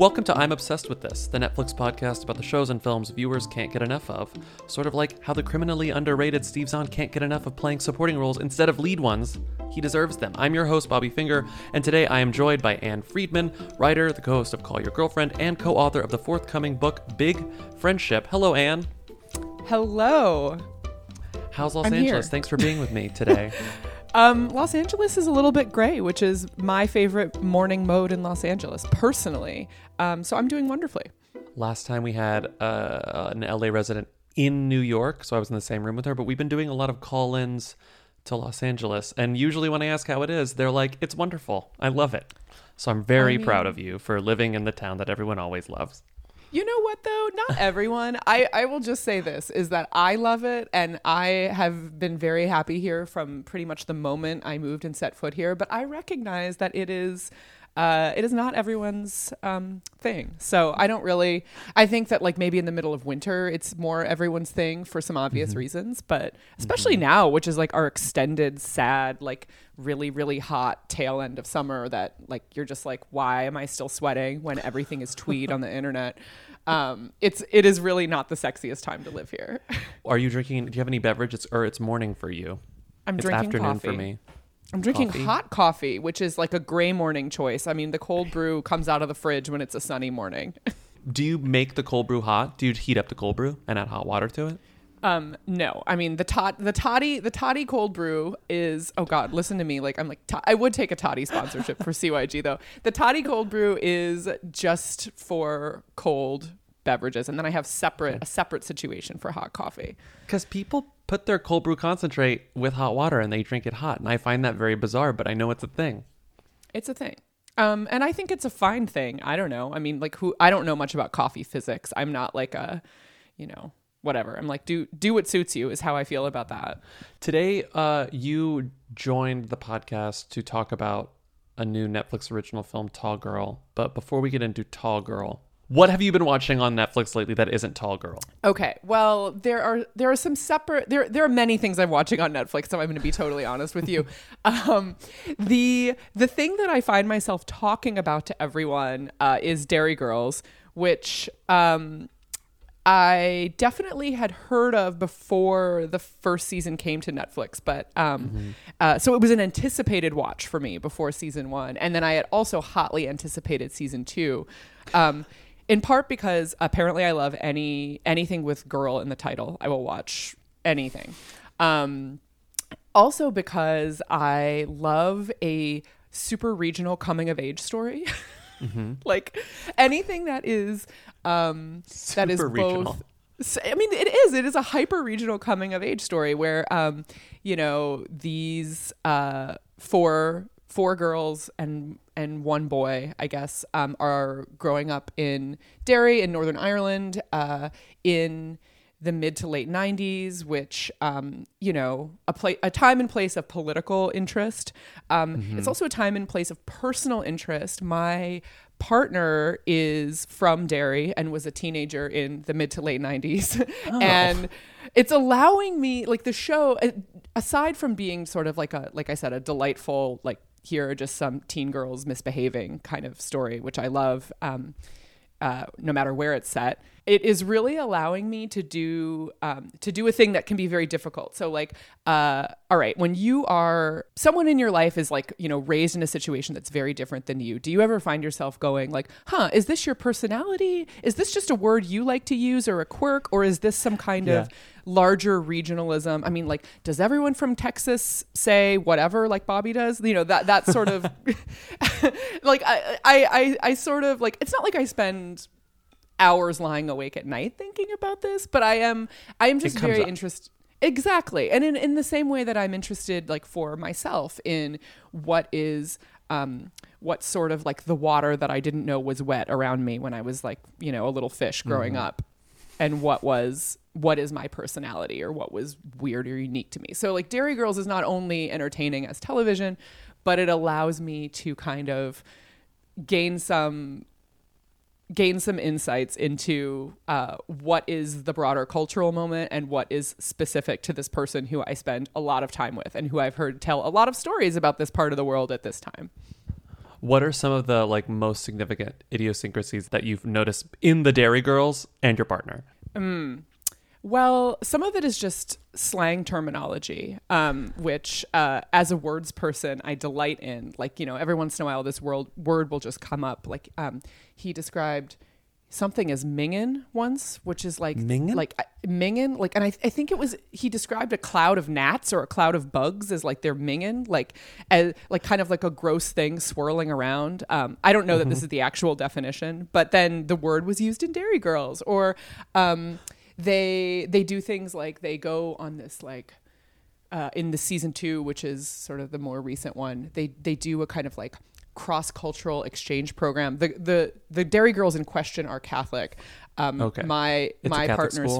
Welcome to I'm Obsessed With This, the Netflix podcast about the shows and films viewers can't get enough of, sort of like how the criminally underrated Steve Zahn can't get enough of playing supporting roles instead of lead ones. He deserves them. I'm your host, Bobby Finger, and today I am joined by Anne Friedman, writer, the co-host of Call Your Girlfriend, and co-author of the forthcoming book, Big Friendship. Hello, Anne. Hello. How's Los Angeles? Here. Thanks for being with me today. Los Angeles is a little bit gray, which is my favorite morning mode in Los Angeles, personally. So I'm doing wonderfully. Last time we had an LA resident in New York, so I was in the same room with her, but we've been doing a lot of call-ins to Los Angeles. And usually when I ask how it is, they're like, it's wonderful. I love it. So I'm very proud of you for living in the town that everyone always loves. You know what, though? Not everyone. I will just say this, is that I love it, and I have been very happy here from pretty much the moment I moved and set foot here. But I recognize that it is not everyone's thing. So I think that like maybe in the middle of winter, it's more everyone's thing for some obvious reasons. But especially now, which is like our extended, sad, like really, really hot tail end of summer that like you're just like, why am I still sweating when everything is tweed on the internet? It is really not the sexiest time to live here. Are you drinking? Do you have any beverage? It's morning for you. It's drinking afternoon coffee. For me. I'm drinking hot coffee, which is like a gray morning choice. I mean, the cold brew comes out of the fridge when it's a sunny morning. Do you make the cold brew hot? Do you heat up the cold brew and add hot water to it? No. I mean, the toddy cold brew is, oh God, listen to me. Like I'm like, I would take a toddy sponsorship for CYG though. The toddy cold brew is just for cold beverages. And then I have a separate situation for hot coffee. Because people put their cold brew concentrate with hot water and they drink it hot. And I find that very bizarre, but I know it's a thing. It's a thing. And I think it's a fine thing. I don't know. I mean, like I don't know much about coffee physics. I'm not like a, whatever. I'm like, do what suits you is how I feel about that. Today, you joined the podcast to talk about a new Netflix original film, Tall Girl. But before we get into Tall Girl, what have you been watching on Netflix lately that isn't Tall Girl? Okay, well, there are some separate... There are many things I'm watching on Netflix, so I'm going to be totally honest with you. The thing that I find myself talking about to everyone is Derry Girls, which I definitely had heard of before the first season came to Netflix. But so it was an anticipated watch for me before season one. And then I had also hotly anticipated season two. In part because apparently I love anything with girl in the title. I will watch anything. Also because I love a super regional coming of age story. Like anything that is both. I mean, it is a hyper regional coming of age story where these four girls and one boy, I guess, are growing up in Derry in Northern Ireland in the mid to late 90s, which, a time and place of political interest. It's also a time and place of personal interest. My partner is from Derry and was a teenager in the mid to late 90s. Oh. And it's allowing me, like the show, aside from being sort of like a, like I said, a delightful, like, here are just some teen girls misbehaving kind of story, which I love, no matter where it's set. It is really allowing me to do a thing that can be very difficult. So like, all right, when you are, someone in your life is like, raised in a situation that's very different than you, do you ever find yourself going like, is this your personality? Is this just a word you like to use or a quirk? Or is this some kind of larger regionalism? I mean, like, does everyone from Texas say whatever like Bobby does? That sort of like, I sort of like, it's not like I spend hours lying awake at night thinking about this, but I am just very interested. Exactly. And in the same way that I'm interested, like for myself, in what is what sort of like the water that I didn't know was wet around me when I was like, a little fish growing up, and what is my personality or what was weird or unique to me. So like Derry Girls is not only entertaining as television, but it allows me to kind of gain some insights into what is the broader cultural moment and what is specific to this person who I spend a lot of time with and who I've heard tell a lot of stories about this part of the world at this time. What are some of the most significant idiosyncrasies that you've noticed in the Derry Girls and your partner? Well, some of it is just slang terminology, which as a words person, I delight in. Every once in a while, this word will just come up. He described something as mingin once, which is mingin. And I think it was, he described a cloud of gnats or a cloud of bugs as they're mingin, kind of like a gross thing swirling around. I don't know that this is the actual definition, but then the word was used in Derry Girls. Or They do things like they go on this in the season 2, which is sort of the more recent one. They do a kind of cross-cultural exchange program. The Derry Girls in question are Catholic. Okay. My partner's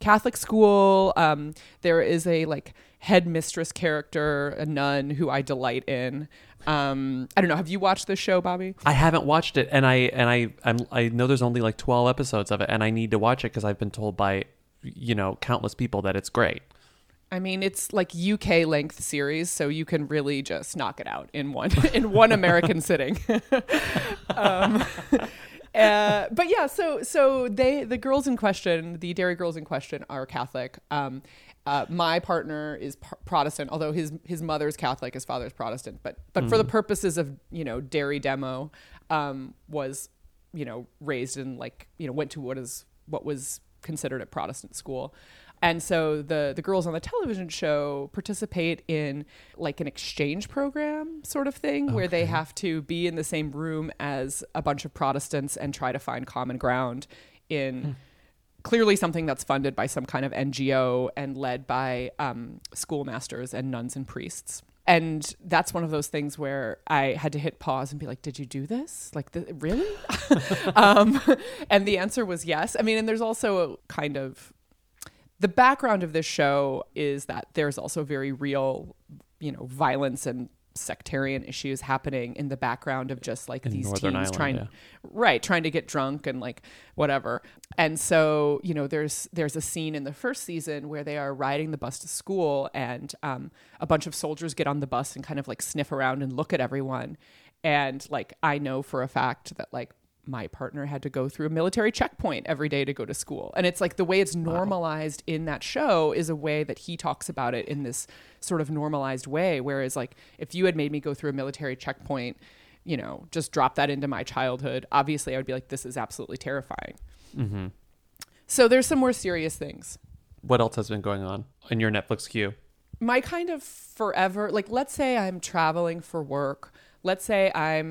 Catholic school. There is a headmistress character, a nun who I delight in. I don't know. Have you watched this show, Bobby? I haven't watched it, and I know there's only 12 episodes of it, and I need to watch it because I've been told by countless people that it's great. I mean, it's UK length series, so you can really just knock it out in one American sitting. But yeah, so the girls in question, the Derry Girls in question, are Catholic. My partner is Protestant, although his mother's Catholic, his father's Protestant. But for the purposes of Derry demo, was raised in went to what was considered a Protestant school, and so the girls on the television show participate in an exchange program sort of thing, okay, where they have to be in the same room as a bunch of Protestants and try to find common ground in. Clearly something that's funded by some kind of NGO and led by schoolmasters and nuns and priests. And that's one of those things where I had to hit pause and be did you do this? Really? And the answer was yes. I mean, and there's also a kind of, the background of this show is that there's also very real, violence and sectarian issues happening in the background of just these Northern teens Island, trying to get drunk and whatever. And so, there's a scene in the first season where they are riding the bus to school and a bunch of soldiers get on the bus and kind of sniff around and look at everyone. And I know for a fact that my partner had to go through a military checkpoint every day to go to school. And it's the way it's normalized in that show is a way that he talks about it in this sort of normalized way. Whereas if you had made me go through a military checkpoint, just drop that into my childhood, obviously I would be this is absolutely terrifying. Mm-hmm. So there's some more serious things. What else has been going on in your Netflix queue? My kind of forever, let's say I'm traveling for work. Let's say I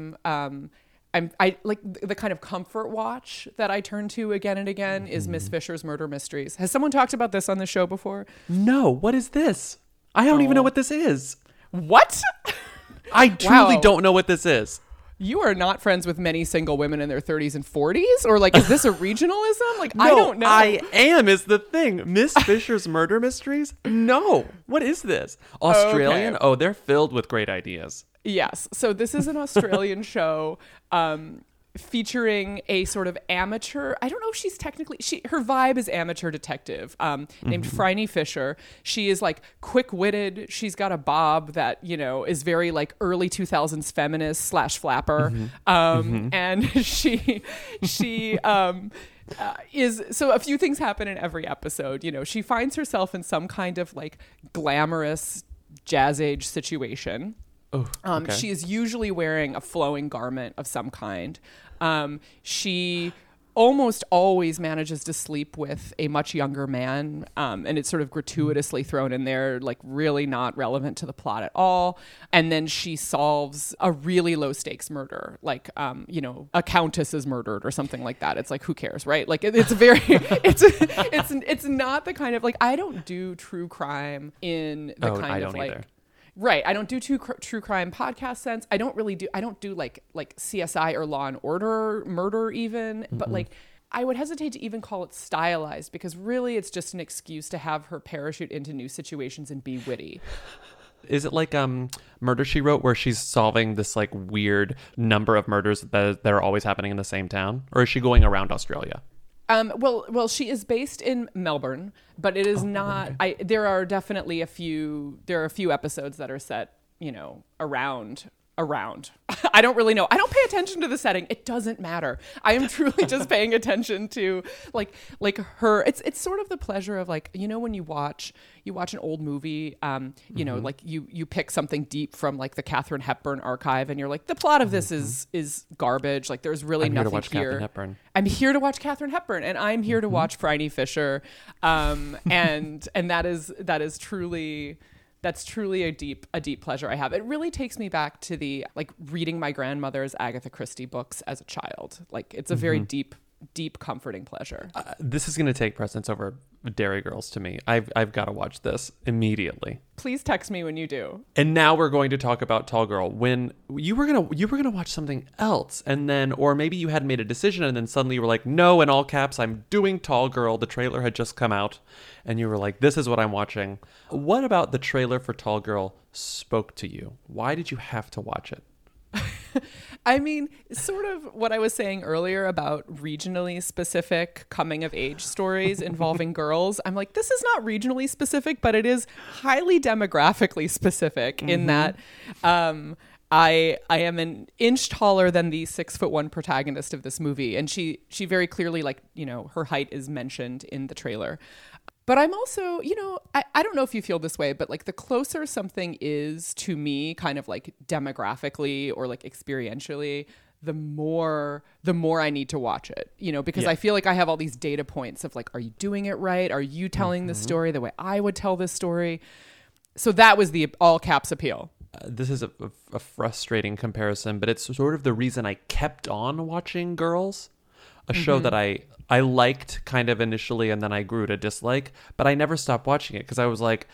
the kind of comfort watch that I turn to again and again is Miss Fisher's Murder Mysteries. Has someone talked about this on the show before? No. What is this? I don't even know what this is. What? I truly don't know what this is. You are not friends with many single women in their 30s and 40s? Or is this a regionalism? No, I don't know. I am is the thing. Miss Fisher's Murder Mysteries? No. What is this? Australian? Okay. Oh, they're filled with great ideas. Yes. So this is an Australian show featuring a sort of amateur. I don't know if she's technically her vibe is amateur detective named Phryne Fisher. She is quick witted. She's got a bob that, is very early 2000s feminist / flapper. And she is, so a few things happen in every episode. She finds herself in some kind of glamorous jazz age situation. Oh, okay. She is usually wearing a flowing garment of some kind. She almost always manages to sleep with a much younger man, and it's sort of gratuitously thrown in there, really not relevant to the plot at all. And then she solves a really low stakes murder, a countess is murdered or something like that. It's who cares, right? It's very it's not the kind of I don't do true crime in the kind I don't of either. Right. I don't do true crime podcast sense. I don't do like CSI or Law and Order murder even, but I would hesitate to even call it stylized because really it's just an excuse to have her parachute into new situations and be witty. Is it Murder, She Wrote, where she's solving this weird number of murders that are always happening in the same town, or is she going around Australia? Well, she is based in Melbourne, but it is not. Okay. There are definitely a few episodes that are set, around around. I don't really know. I don't pay attention to the setting. It doesn't matter. I am truly just paying attention to like her. It's sort of the pleasure of like, you know, when you watch an old movie, you know, like you pick something deep from like the Katharine Hepburn archive and you're like, the plot of this is garbage. Like there's really nothing here. I'm here to watch Katharine Hepburn and I'm here to watch Phryne Fisher. And that is truly, that's truly a deep pleasure I have. It really takes me back to the like reading my grandmother's Agatha Christie books as a child. Like it's a very deep comforting pleasure. This is going to take precedence over Derry Girls to me. I've got to watch this immediately. Please text me when you do. And now we're going to talk about Tall Girl. When you were going to watch something else and then, or maybe you had made a decision and then suddenly you were like, no, in all caps, I'm doing Tall Girl. The trailer had just come out and you were like, this is what I'm watching. What about the trailer for Tall Girl spoke to you? Why did you have to watch it? I mean, sort of what I was saying earlier about regionally specific coming of age stories involving girls. I'm like, this is not regionally specific, but it is highly demographically specific in that I am an inch taller than the 6'1" protagonist of this movie. And she very clearly, like, you know, her height is mentioned in the trailer. But I'm also, you know, I don't know if you feel this way, but like the closer something is to me kind of like demographically or like experientially, the more I need to watch it, you know, because I feel like I have all these data points of like, are you doing it right? Are you telling this story the way I would tell this story? So that was the all caps appeal. This is a frustrating comparison, but it's sort of the reason I kept on watching Girls, a show that I liked kind of initially and then I grew to dislike, but I never stopped watching it because I was like,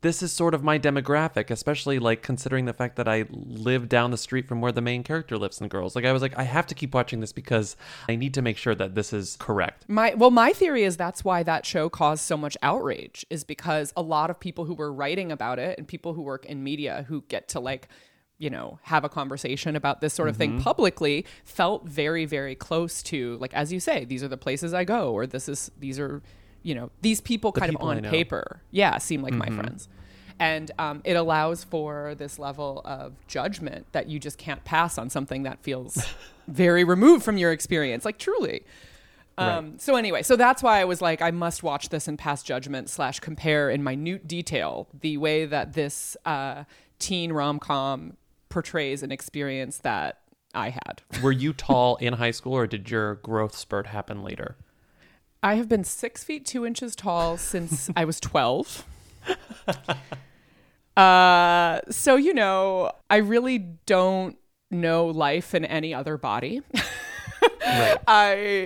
this is sort of my demographic, especially like considering the fact that I live down the street from where the main character lives in Girls. Like I was like, I have to keep watching this because I need to make sure that this is correct. My theory is that's why that show caused so much outrage, is because a lot of people who were writing about it and people who work in media who get to like, you know, have a conversation about this sort of thing publicly felt very, very close to, like, as you say, these are the places I go, or these are, you know, these people the kind people of on paper. Yeah. Seem like my friends. And it allows for this level of judgment that you just can't pass on something that feels very removed from your experience. Like truly. Right. So anyway, so that's why I was like, I must watch this and pass judgment / compare in minute detail the way that this teen rom-com portrays an experience that I had. Were you tall in high school or did your growth spurt happen later? I have been 6'2" tall since I was 12. So, you know, I really don't know life in any other body. Right. I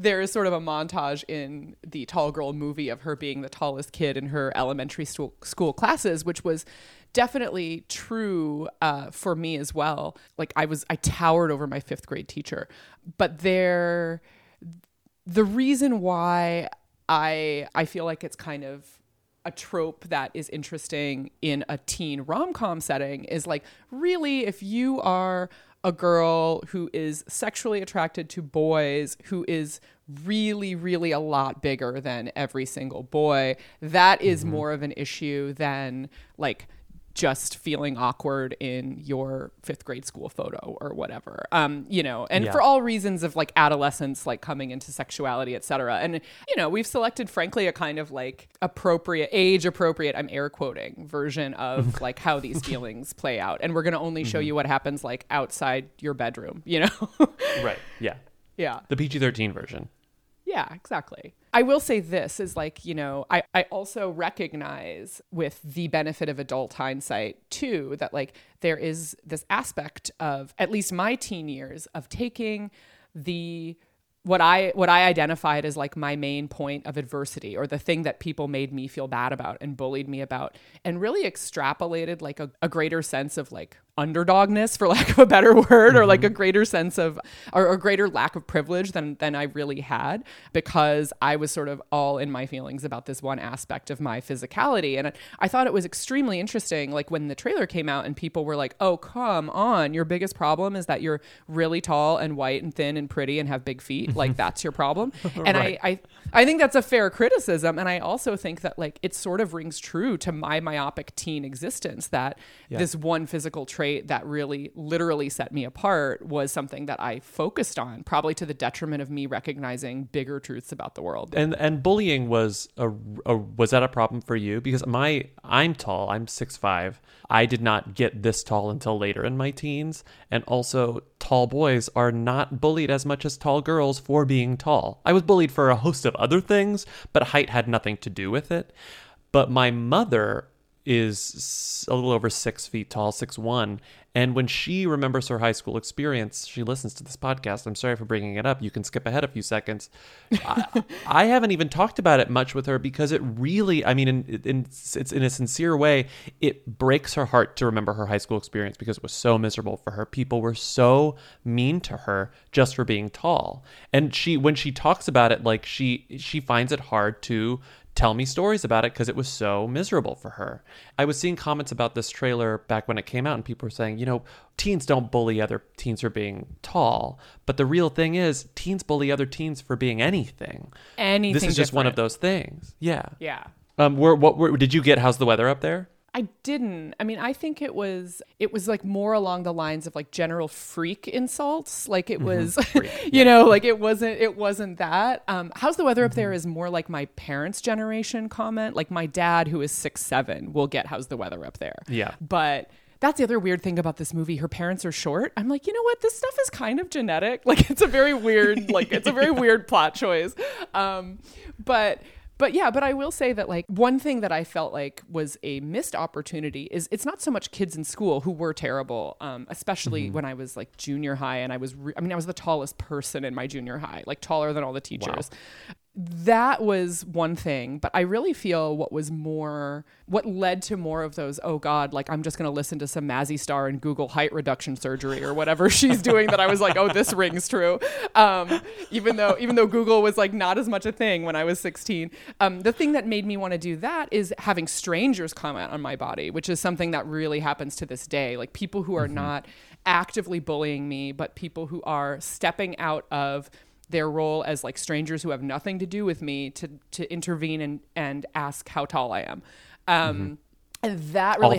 there is sort of a montage in the Tall Girl movie of her being the tallest kid in her elementary school classes, which was definitely true for me as well. Like I towered over my fifth grade teacher, but the reason why I feel like it's kind of a trope that is interesting in a teen rom-com setting is like, really, if you are a girl who is sexually attracted to boys, who is really, really a lot bigger than every single boy, that is more of an issue than like just feeling awkward in your fifth grade school photo or whatever, you know, and for all reasons of like adolescence, like coming into sexuality, etc. And, you know, we've selected, frankly, a kind of like appropriate, age appropriate, I'm air quoting, version of like how these feelings play out. And we're going to only show you what happens like outside your bedroom, you know? Right. Yeah. Yeah. The PG-13 version. Yeah, exactly. I will say this is like, you know, I also recognize with the benefit of adult hindsight too, that like there is this aspect of at least my teen years of taking the, what I identified as like my main point of adversity or the thing that people made me feel bad about and bullied me about and really extrapolated like a greater sense of like underdogness, for lack of a better word, or like a greater sense of or greater lack of privilege than I really had, because I was sort of all in my feelings about this one aspect of my physicality. And I thought it was extremely interesting, like when the trailer came out and people were like, oh, come on, your biggest problem is that you're really tall and white and thin and pretty and have big feet, like that's your problem. And right. I think that's a fair criticism, and I also think that like it sort of rings true to my myopic teen existence that this one physical trait trait that really literally set me apart was something that I focused on, probably to the detriment of me recognizing bigger truths about the world. And bullying was that a problem for you? Because I'm tall, I'm 6'5". I did not get this tall until later in my teens. And also, tall boys are not bullied as much as tall girls for being tall. I was bullied for a host of other things, but height had nothing to do with it. But my mother is a little over 6 feet tall, 6'1", and when she remembers her high school experience, she listens to this podcast. I'm sorry for bringing it up. You can skip ahead a few seconds. I haven't even talked about it much with her because it really, I mean, it's in a sincere way, it breaks her heart to remember her high school experience because it was so miserable for her. People were so mean to her just for being tall, and when she talks about it, like she finds it hard to tell me stories about it because it was so miserable for her. I was seeing comments about this trailer back when it came out, and people were saying, you know, teens don't bully other teens for being tall, but the real thing is teens bully other teens for being anything. Anything. This is just one of those things. Yeah. Yeah. Did you get How's the Weather Up There? I didn't. I mean, I think it was like more along the lines of like general freak insults. Like it was, like it wasn't that. How's the Weather Up There is more like my parents' generation comment. Like my dad, who is 6'7", will get How's the Weather Up There. Yeah. But that's the other weird thing about this movie. Her parents are short. I'm like, you know what? This stuff is kind of genetic. Like it's a very weird, weird plot choice. But I will say that like one thing that I felt like was a missed opportunity is it's not so much kids in school who were terrible, especially when I was like junior high, and I was the tallest person in my junior high, like taller than all the teachers. Wow. That was one thing, but I really feel what led to more of those, oh God, like I'm just going to listen to some Mazzy Star and Google height reduction surgery or whatever she's doing that I was like, oh, this rings true. Even though Google was like not as much a thing when I was 16, the thing that made me want to do that is having strangers comment on my body, which is something that really happens to this day. Like people who are not actively bullying me, but people who are stepping out of their role as like strangers who have nothing to do with me to intervene and ask how tall I am. And that really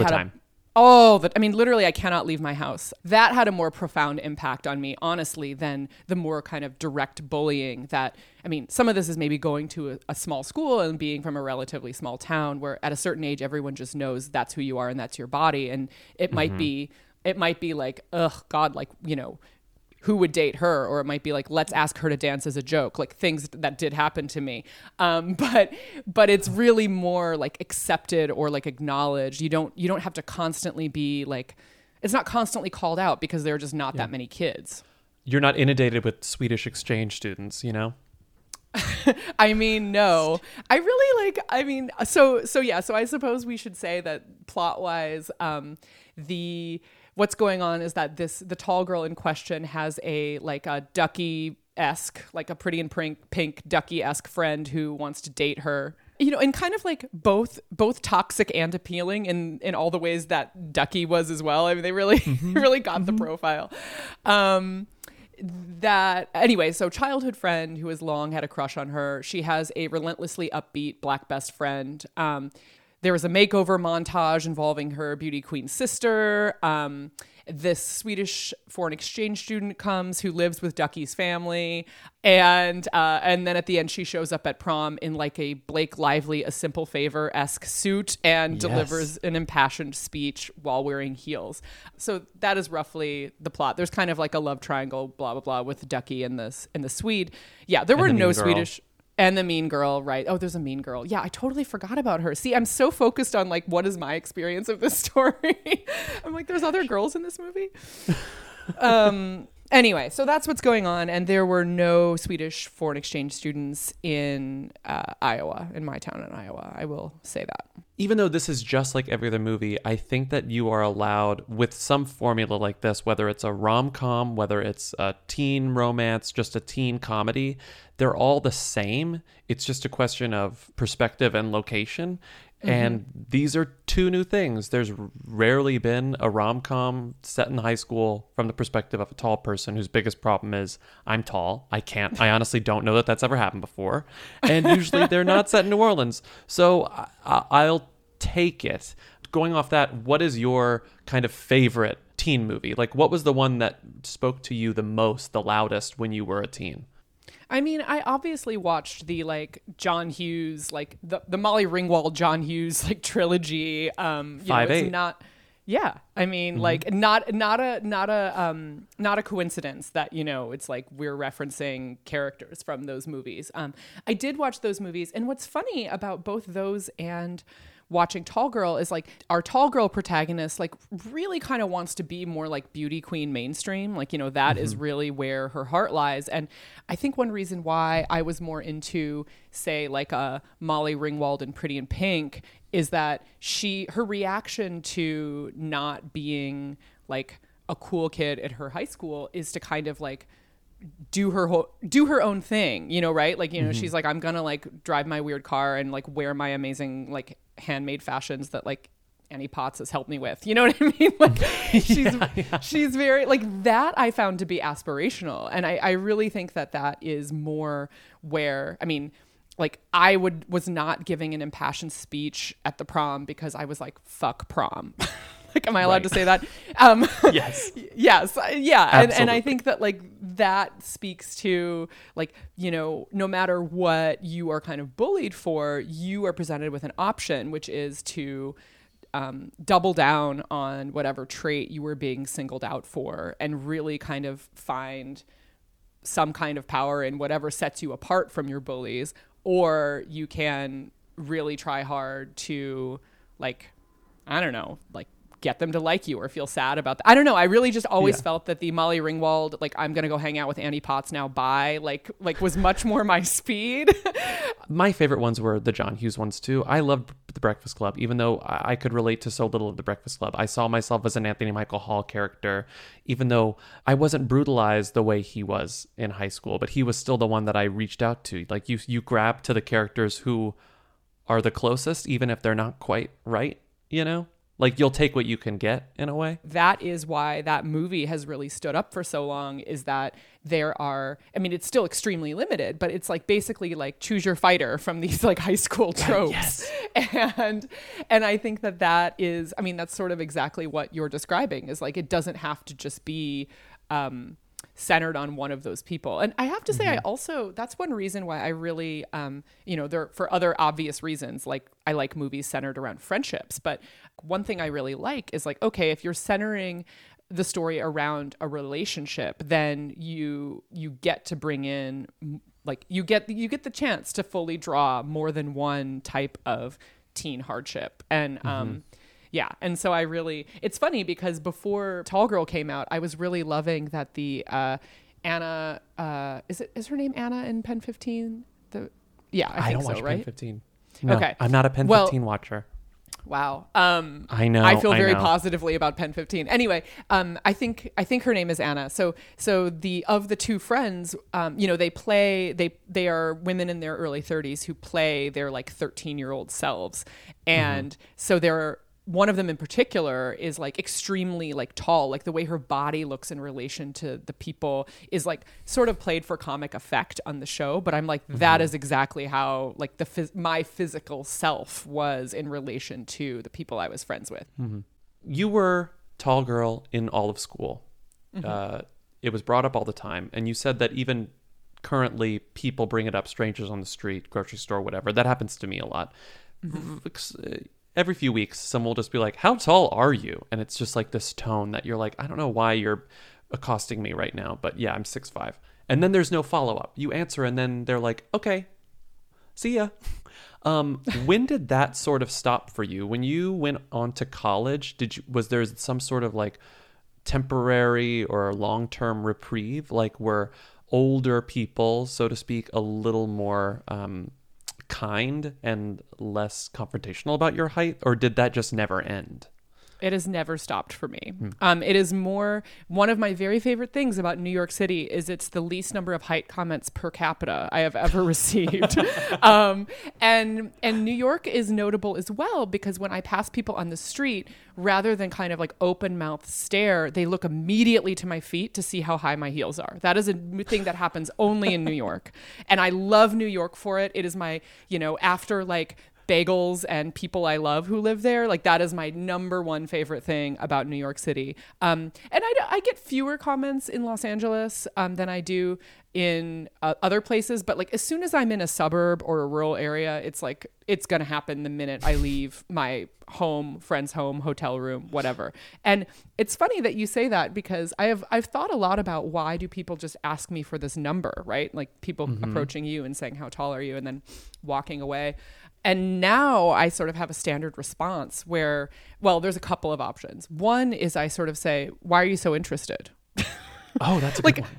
literally I cannot leave my house. That had a more profound impact on me, honestly, than the more kind of direct bullying that, I mean, some of this is maybe going to a small school and being from a relatively small town where at a certain age, everyone just knows that's who you are and that's your body. And it might be like, ugh, God, like, you know, who would date her? Or it might be like, let's ask her to dance as a joke, like things that did happen to me. But it's really more like accepted or like acknowledged. You don't have to constantly be like, it's not constantly called out because there are just not that many kids. You're not inundated with Swedish exchange students, you know? I mean, no, I really like, I mean, so yeah. So I suppose we should say that plot wise, what's going on is that the tall girl in question has a Ducky-esque, like a Pretty in Pink Ducky-esque friend who wants to date her. You know, and kind of like both toxic and appealing in all the ways that Ducky was as well. I mean, they really, really got the profile. So childhood friend who has long had a crush on her. She has a relentlessly upbeat black best friend. There was a makeover montage involving her beauty queen sister. This Swedish foreign exchange student comes who lives with Ducky's family. And then at the end, she shows up at prom in like a Blake Lively, A Simple Favor-esque suit and delivers an impassioned speech while wearing heels. So that is roughly the plot. There's kind of like a love triangle, blah, blah, blah, with Ducky and the Swede. Yeah, there were no Swedish... And the mean girl, right? Oh, there's a mean girl. Yeah, I totally forgot about her. See, I'm so focused on like, what is my experience of this story? I'm like, there's other girls in this movie. Anyway, so that's what's going on. And there were no Swedish foreign exchange students in Iowa, in my town in Iowa. I will say that. Even though this is just like every other movie, I think that you are allowed with some formula like this, whether it's a rom-com, whether it's a teen romance, just a teen comedy, they're all the same. It's just a question of perspective and location. And these are two new things. There's rarely been a rom-com set in high school from the perspective of a tall person whose biggest problem is, I'm tall. I honestly don't know that that's ever happened before. And usually they're not set in New Orleans. So I'll take it. Going off that, what is your kind of favorite teen movie? Like, what was the one that spoke to you the most, the loudest when you were a teen? I mean, I obviously watched the John Hughes, the Molly Ringwald John Hughes trilogy. I mean, not a coincidence that, it's we're referencing characters from those movies. I did watch those movies. And what's funny about both those and watching Tall Girl is our Tall Girl protagonist really kind of wants to be more beauty queen mainstream. That is really where her heart lies. And I think one reason why I was more into, say, a Molly Ringwald in Pretty in Pink is that her reaction to not being a cool kid at her high school is to kind of do her own thing, right? She's I'm gonna drive my weird car and wear my amazing handmade fashions that Annie Potts has helped me with. You know what I mean? She's very that I found to be aspirational. And I really think that is more where, I mean, I was not giving an impassioned speech at the prom because I was fuck prom. Am I allowed to say that? Yes. Yes. Yeah. And I think that that speaks to no matter what you are kind of bullied for, you are presented with an option, which is to double down on whatever trait you were being singled out for and really kind of find some kind of power in whatever sets you apart from your bullies, or you can really try hard to get them to like you or feel sad about that. I don't know. I really just always felt that the Molly Ringwald, I'm going to go hang out with Annie Potts now, bye, was much more my speed. My favorite ones were the John Hughes ones too. I loved The Breakfast Club, even though I could relate to so little of The Breakfast Club. I saw myself as an Anthony Michael Hall character, even though I wasn't brutalized the way he was in high school, but he was still the one that I reached out to. You grab to the characters who are the closest, even if they're not quite right, you'll take what you can get in a way. That is why that movie has really stood up for so long, is that there are, I mean, it's still extremely limited, but it's basically choose your fighter from these high school tropes. Yes. And I think that is, I mean, that's sort of exactly what you're describing, is it doesn't have to just be centered on one of those people. And I have to say, I also, that's one reason why I really, there, for other obvious reasons, I like movies centered around friendships. But one thing I really like is okay, if you're centering the story around a relationship, then you get to bring in, you get the chance to fully draw more than one type of teen hardship. And, yeah. And so it's funny because before Tall Girl came out, I was really loving that the Anna, is her name Anna in Pen 15? I don't watch Pen 15. No, okay. I'm not a Pen 15 watcher. Wow. I know. I feel very positively about Pen 15. Anyway, I think her name is Anna. So the, of the two friends, they are women in their early 30s who play their 13-year-old selves. And so they're, one of them in particular is extremely tall, the way her body looks in relation to the people is sort of played for comic effect on the show. But I'm that is exactly how my physical self was in relation to the people I was friends with. Mm-hmm. You were Tall Girl in all of school. Mm-hmm. It was brought up all the time. And you said that even currently people bring it up, strangers on the street, grocery store, whatever. That happens to me a lot. Mm-hmm. Every few weeks, someone will just be like, how tall are you? And it's just this tone that you're I don't know why you're accosting me right now, but yeah, I'm 6'5". And then there's no follow-up. You answer, and then they're okay, see ya. When did that sort of stop for you? When you went on to college, was there some sort of temporary or long-term reprieve? Were older people, so to speak, a little more... kind and less confrontational about your height, or did that just never end? It has never stopped for me. It is more, one of my very favorite things about New York City is it's the least number of height comments per capita I have ever received. And New York is notable as well because when I pass people on the street, rather than kind of open mouth stare, they look immediately to my feet to see how high my heels are. That is a thing that happens only in New York. And I love New York for it. It is my, after bagels and people I love who live there. Like, that is my number one favorite thing about New York City. And I get fewer comments in Los Angeles than I do in other places. But like, as soon as I'm in a suburb or a rural area, it's like, it's going to happen the minute I leave my home, friend's home, hotel room, whatever. And it's funny that you say that, because I've thought a lot about, why do people just ask me for this number, right? Like, people approaching you and saying, how tall are you? And then walking away. And now I sort of have a standard response where, well, there's a couple of options. One is I sort of say, why are you so interested? Oh, that's a good one.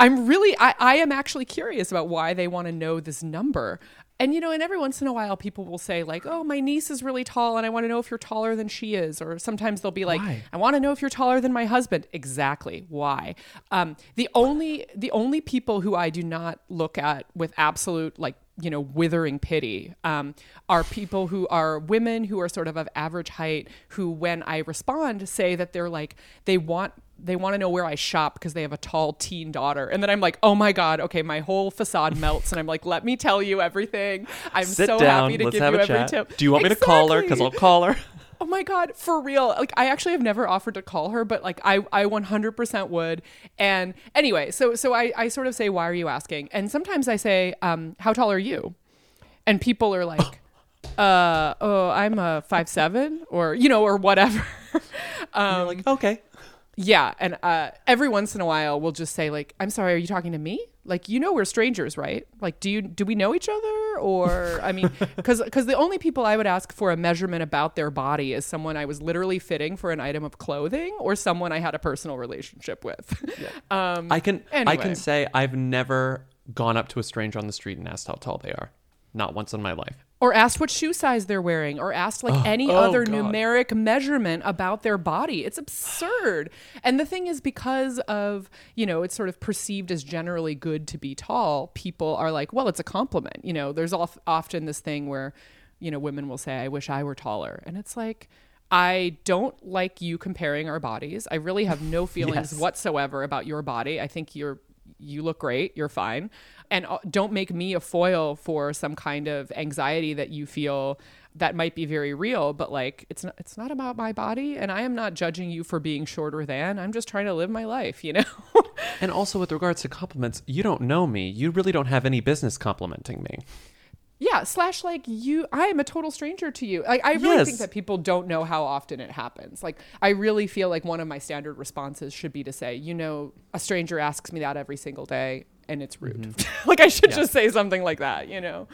I'm really, I am actually curious about why they want to know this number. And, you know, and every once in a while, people will say like, oh, my niece is really tall and I want to know if you're taller than she is. Or sometimes they'll be like, why? I want to know if you're taller than my husband. Exactly. Why? The only people who I do not look at with absolute, like, you know, withering pity, are people who are women who are sort of average height, who, when I respond, say that they're like, they want to know where I shop because they have a tall teen daughter. And then I'm like, oh my God, okay, my whole facade melts. And I'm like, let me tell you everything. I'm Sit so down. Happy to Let's give have you a every chat. Tip. Do you want me to call her? Because I'll call her. Oh my God, for real. Like, I actually have never offered to call her, but like I 100% would. And anyway, so I sort of say, why are you asking? And sometimes I say, how tall are you? And people are like, I'm a 5'7", or, you know, or whatever. You're like, okay. Yeah. And every once in a while, we'll just say like, I'm sorry, are you talking to me? Like, you know, we're strangers, right? Like, do we know each other? Or, I mean, because the only people I would ask for a measurement about their body is someone I was literally fitting for an item of clothing, or someone I had a personal relationship with. Yeah. I can say I've never gone up to a stranger on the street and asked how tall they are. Not once in my life. Or asked what shoe size they're wearing, or asked like any other numeric measurement about their body. It's absurd. And the thing is, because of, you know, it's sort of perceived as generally good to be tall, people are like, well, it's a compliment. You know, there's often this thing where, you know, women will say, I wish I were taller. And it's like, I don't like you comparing our bodies. I really have no feelings whatsoever about your body. I think you look great. You're fine. And don't make me a foil for some kind of anxiety that you feel that might be very real, but like, it's not about my body, and I am not judging you for being shorter than. I'm just trying to live my life, you know? And also, with regards to compliments, you don't know me. You really don't have any business complimenting me. Yeah. Slash, like, I am a total stranger to you. Like, I really think that people don't know how often it happens. Like, I really feel like one of my standard responses should be to say, you know, a stranger asks me that every single day, and it's rude. Mm-hmm. Like, I should just say something like that, you know?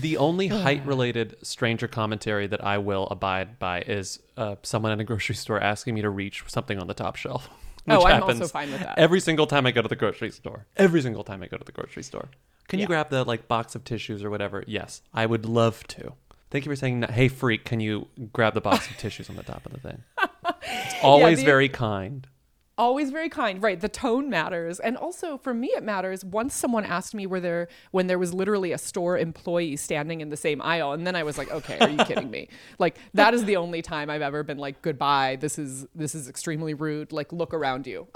The only height-related stranger commentary that I will abide by is someone in a grocery store asking me to reach something on the top shelf. Which I'm also fine with that. Every single time I go to the grocery store. Can you grab the like box of tissues or whatever? Yes, I would love to. Thank you for saying that. Hey, freak, can you grab the box of tissues on the top of the thing? It's always very kind. Always very kind. Right. The tone matters. And also, for me, it matters. Once someone asked me when there was literally a store employee standing in the same aisle. And then I was like, okay, are you kidding me? Like, that is the only time I've ever been like, goodbye. This is extremely rude. Like, look around you.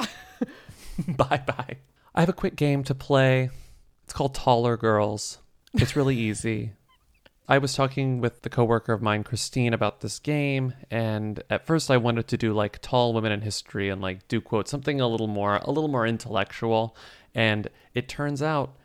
Bye-bye. I have a quick game to play. It's called Taller Girls. It's really easy. I was talking with the coworker of mine, Christine, about this game, and at first I wanted to do like tall women in history and like do quotes, something a little more intellectual. And it turns out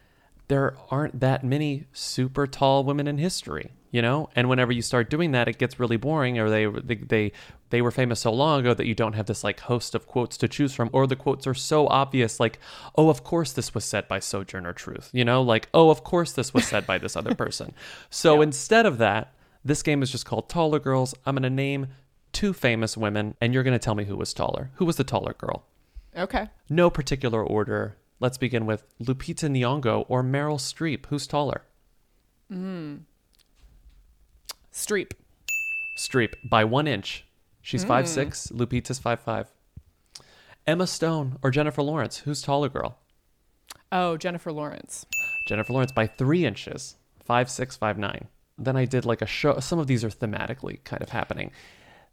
there aren't that many super tall women in history, you know? And whenever you start doing that, it gets really boring, or they were famous so long ago that you don't have this like host of quotes to choose from, or the quotes are so obvious, like, oh, of course this was said by Sojourner Truth, you know, like, oh, of course this was said by this other person. So instead of that, this game is just called Taller Girls. I'm going to name two famous women, and you're going to tell me who was taller. Who was the taller girl? Okay. No particular order. Let's begin with Lupita Nyong'o or Meryl Streep. Who's taller? Streep. Streep by 1 inch. She's 5'6", Lupita's 5'5". Emma Stone or Jennifer Lawrence, who's taller girl? Oh, Jennifer Lawrence. Jennifer Lawrence by 3 inches, 5'6", 5'9". Then I did like a show. Some of these are thematically kind of happening.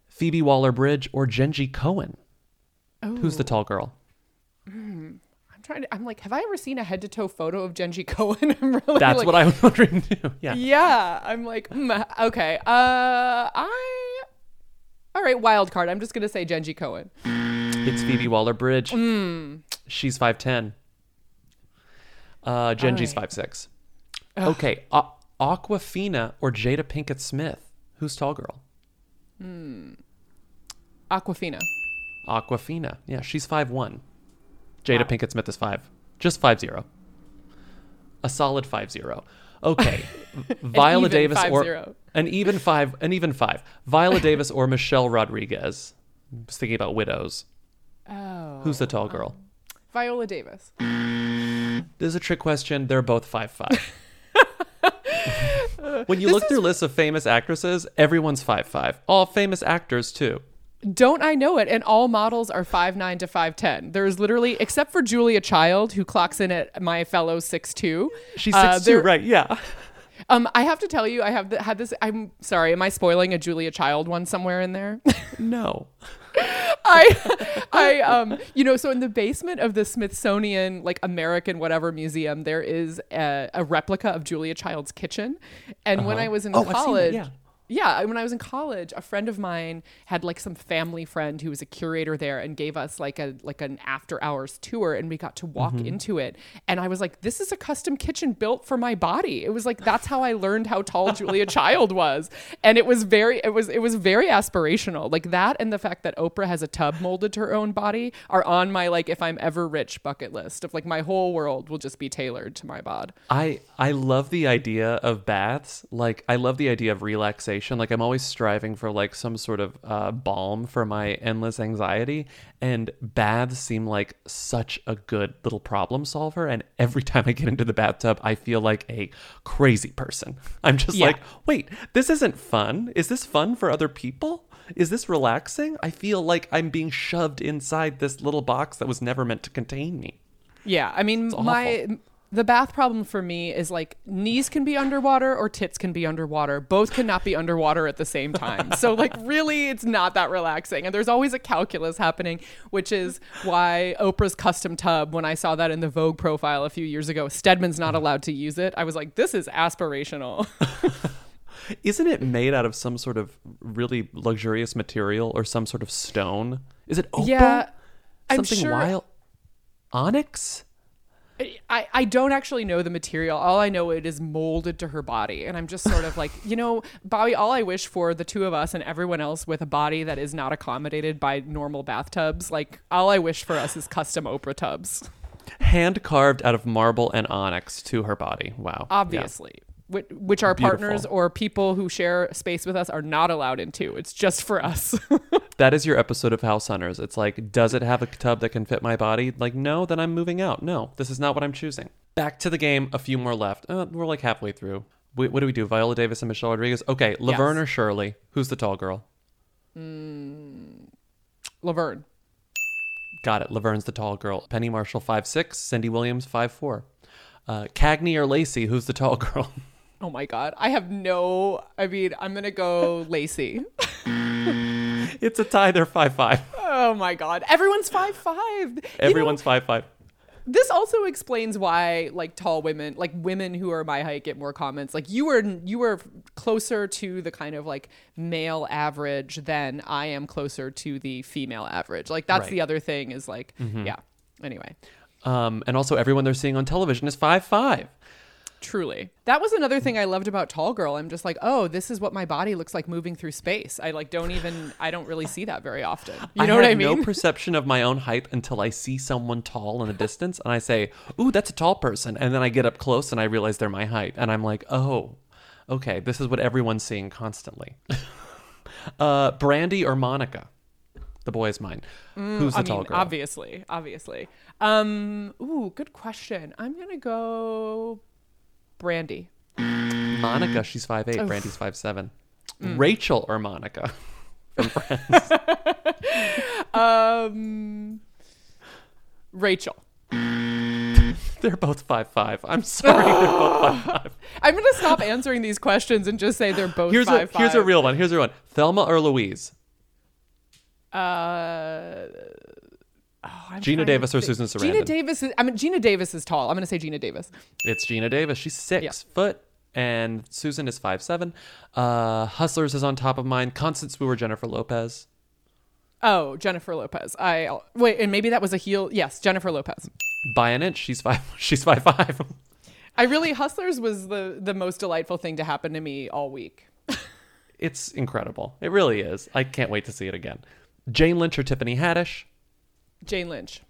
Phoebe Waller-Bridge or Genji Cohen, who's the tall girl? I'm I'm like, have I ever seen a head to toe photo of Genji Cohen? That's like, what I was wondering too. Yeah. Yeah. I'm like, okay. All right. Wild card. I'm just going to say Genji Cohen. It's Phoebe Waller-Bridge. Mm. She's 5'10". Genji's 5'6". Okay. Awkwafina or Jada Pinkett Smith? Who's Tall Girl? Mm. Awkwafina. Yeah, she's 5'1". Jada Pinkett Smith is 5. Just 5'0". A solid 5'0". Okay. Viola Davis or an even five. Viola Davis or Michelle Rodriguez. I was thinking about widows. Oh. Who's the Tall Girl? Viola Davis. This is a trick question. They're both 5'5". When you look through lists of famous actresses, everyone's 5'5". All famous actors too. Don't I know it? And all models are 5'9 to 5'10. There's literally, except for Julia Child, who clocks in at my fellow 6'2. She's 6'2, right? Yeah. I have to tell you, I have had this. I'm sorry. Am I spoiling a Julia Child one somewhere in there? No. So in the basement of the Smithsonian, like American whatever museum, there is a replica of Julia Child's kitchen. And when I was in college, when I was in college, a friend of mine had like some family friend who was a curator there and gave us like an after hours tour, and we got to walk into it. And I was like, this is a custom kitchen built for my body. It was like, that's how I learned how tall Julia Child was. And it was very aspirational. Like that, and the fact that Oprah has a tub molded to her own body are on my, like, if I'm ever rich bucket list of like my whole world will just be tailored to my bod. I love the idea of baths. Like I love the idea of relaxation. Like I'm always striving for like some sort of balm for my endless anxiety, and baths seem like such a good little problem solver. And every time I get into the bathtub, I feel like a crazy person. I'm just like, wait, this isn't fun. Is this fun for other people? Is this relaxing? I feel like I'm being shoved inside this little box that was never meant to contain me. Yeah, I mean, the bath problem for me is like knees can be underwater or tits can be underwater. Both cannot be underwater at the same time. So like really it's not that relaxing. And there's always a calculus happening, which is why Oprah's custom tub, when I saw that in the Vogue profile a few years ago, Stedman's not allowed to use it. I was like, this is aspirational. Isn't it made out of some sort of really luxurious material or some sort of stone? Is it opal? Yeah, something I'm sure. Wild? Onyx? I don't actually know the material. All I know it is molded to her body. And I'm just sort of like, you know, Bobby, all I wish for the two of us and everyone else with a body that is not accommodated by normal bathtubs, like all I wish for us is custom Oprah tubs. Hand carved out of marble and onyx to her body. Wow. Obviously. Yeah. Which our partners or people who share space with us are not allowed into. It's just for us. That is your episode of House Hunters. It's like, does it have a tub that can fit my body? Like, no, then I'm moving out. No, this is not what I'm choosing. Back to the game. A few more left. We're like halfway through. What do we do? Viola Davis and Michelle Rodriguez. Okay, Laverne or Shirley? Who's the Tall Girl? Laverne. Got it. Laverne's the Tall Girl. Penny Marshall, 5'6". Cindy Williams, 5'4". Cagney or Lacey? Who's the Tall Girl? Oh my God. I'm going to go Lacey. It's a tie. They're 5'5". Oh my God. Everyone's 5'5". Everyone's 5'5". This also explains why like tall women, like women who are my height get more comments. Like you were closer to the kind of like male average than I am closer to the female average. Like that's the other thing is like, yeah. Anyway. And also everyone they're seeing on television is 5'5". Truly. That was another thing I loved about Tall Girl. I'm just like, oh, this is what my body looks like moving through space. I don't really see that very often. You know what I mean? I have no perception of my own height until I see someone tall in the distance and I say, ooh, that's a tall person. And then I get up close and I realize they're my height. And I'm like, oh, okay. This is what everyone's seeing constantly. Brandy or Monica? The boy is mine. Who's the Tall Girl? Obviously. Ooh, good question. I'm going to go Brandy. Monica, she's 5'8". Oof. Brandy's 5'7". Rachel or Monica from Friends? Rachel. They're both 5'5". I'm sorry, they're both 5'5". I'm going to stop answering these questions and just say they're both 5'5". Here's a real one. Thelma or Louise? Gina Davis or Susan Sarandon? Gina Davis is tall. I'm going to say Gina Davis. It's Gina Davis. She's 6 foot and Susan is 5'7". Hustlers is on top of mine. Constance Wu or Jennifer Lopez? Oh, Jennifer Lopez. Wait, and maybe that was a heel. Yes, Jennifer Lopez. By an inch, she's 5'5". Hustlers was the most delightful thing to happen to me all week. It's incredible. It really is. I can't wait to see it again. Jane Lynch or Tiffany Haddish? Jane Lynch.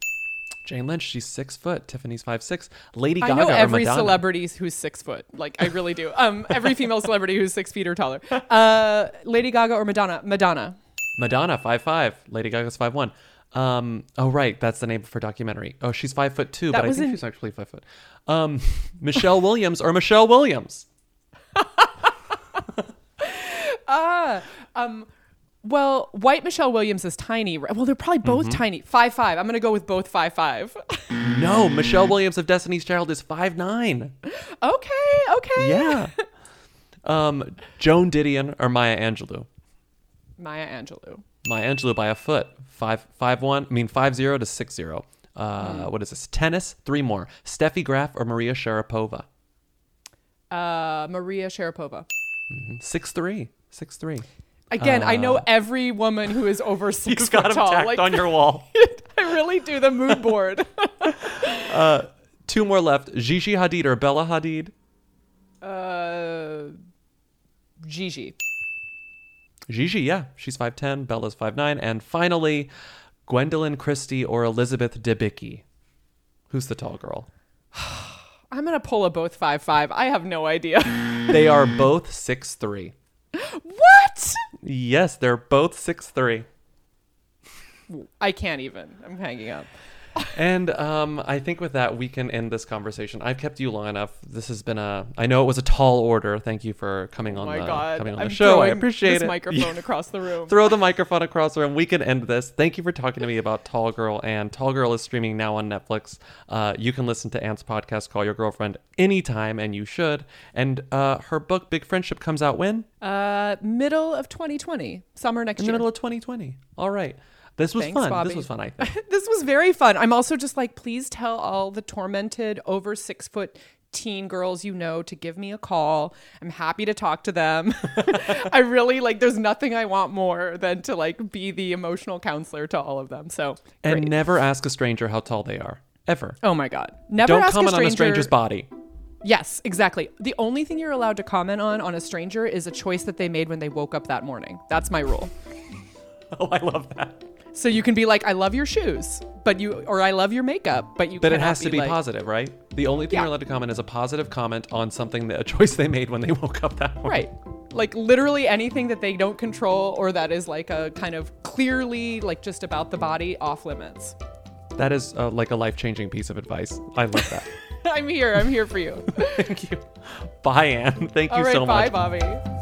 Jane Lynch, she's 6 foot. Tiffany's 5'6". Lady Gaga or Madonna? I know every celebrity who's 6 foot. Like, I really do. Every female celebrity who's 6 feet or taller. Lady Gaga or Madonna? Madonna. Madonna, 5'5". Lady Gaga's 5'1". Oh, right. That's the name of her documentary. Oh, she's 5 foot two, but I think she's actually 5 foot. Michelle Williams or Michelle Williams? Well, white Michelle Williams is tiny. Right? Well, they're probably both tiny. 5'5". I'm going to go with both 5'5". No, Michelle Williams of Destiny's Child is 5'9". Okay. Yeah. Joan Didion or Maya Angelou? Maya Angelou. Maya Angelou by a foot. 5'0" to 6'0". What is this? Tennis. 3 more. Steffi Graf or Maria Sharapova? Maria Sharapova. 6'3". Again, I know every woman who is over 6 foot tall. You've got them tacked on your wall. I really do. The mood board. 2 more left. Gigi Hadid or Bella Hadid? Gigi. Gigi, yeah. She's 5'10". Bella's 5'9". And finally, Gwendolyn Christie or Elizabeth Debicki? Who's the tall girl? I'm going to pull a both 5'5". I have no idea. They are both 6'3". What? Yes, they're both 6'3". I can't even. I'm hanging up. And I think with that, we can end this conversation. I've kept you long enough. This has been I know it was a tall order. Thank you for coming on the show. I appreciate this microphone across the room. Throw the microphone across the room. We can end this. Thank you for talking to me about Tall Girl. And Tall Girl is streaming now on Netflix. You can listen to Ant's podcast, Call Your Girlfriend, anytime, and you should. And her book, Big Friendship, comes out when? Middle of 2020. Summer next year. Middle of 2020. All right. This was fun. Bobby. This was fun, I think. This was very fun. I'm also just like, please tell all the tormented over 6 foot teen girls you know to give me a call. I'm happy to talk to them. I really there's nothing I want more than to be the emotional counselor to all of them. So great. And never ask a stranger how tall they are. Ever. Oh my God. Don't comment on a stranger's body. Yes, exactly. The only thing you're allowed to comment on a stranger is a choice that they made when they woke up that morning. That's my rule. Oh, I love that. So you can be like, I love your shoes, or I love your makeup, but it has to be positive, right? The only thing you're allowed to comment is a positive comment on something, a choice they made when they woke up that morning. Right. Literally anything that they don't control or that is a kind of clearly just about the body off limits. That is a life-changing piece of advice. I love that. I'm here for you. Thank you. Bye, Anne. Thank you so much. All right, bye, Bobby.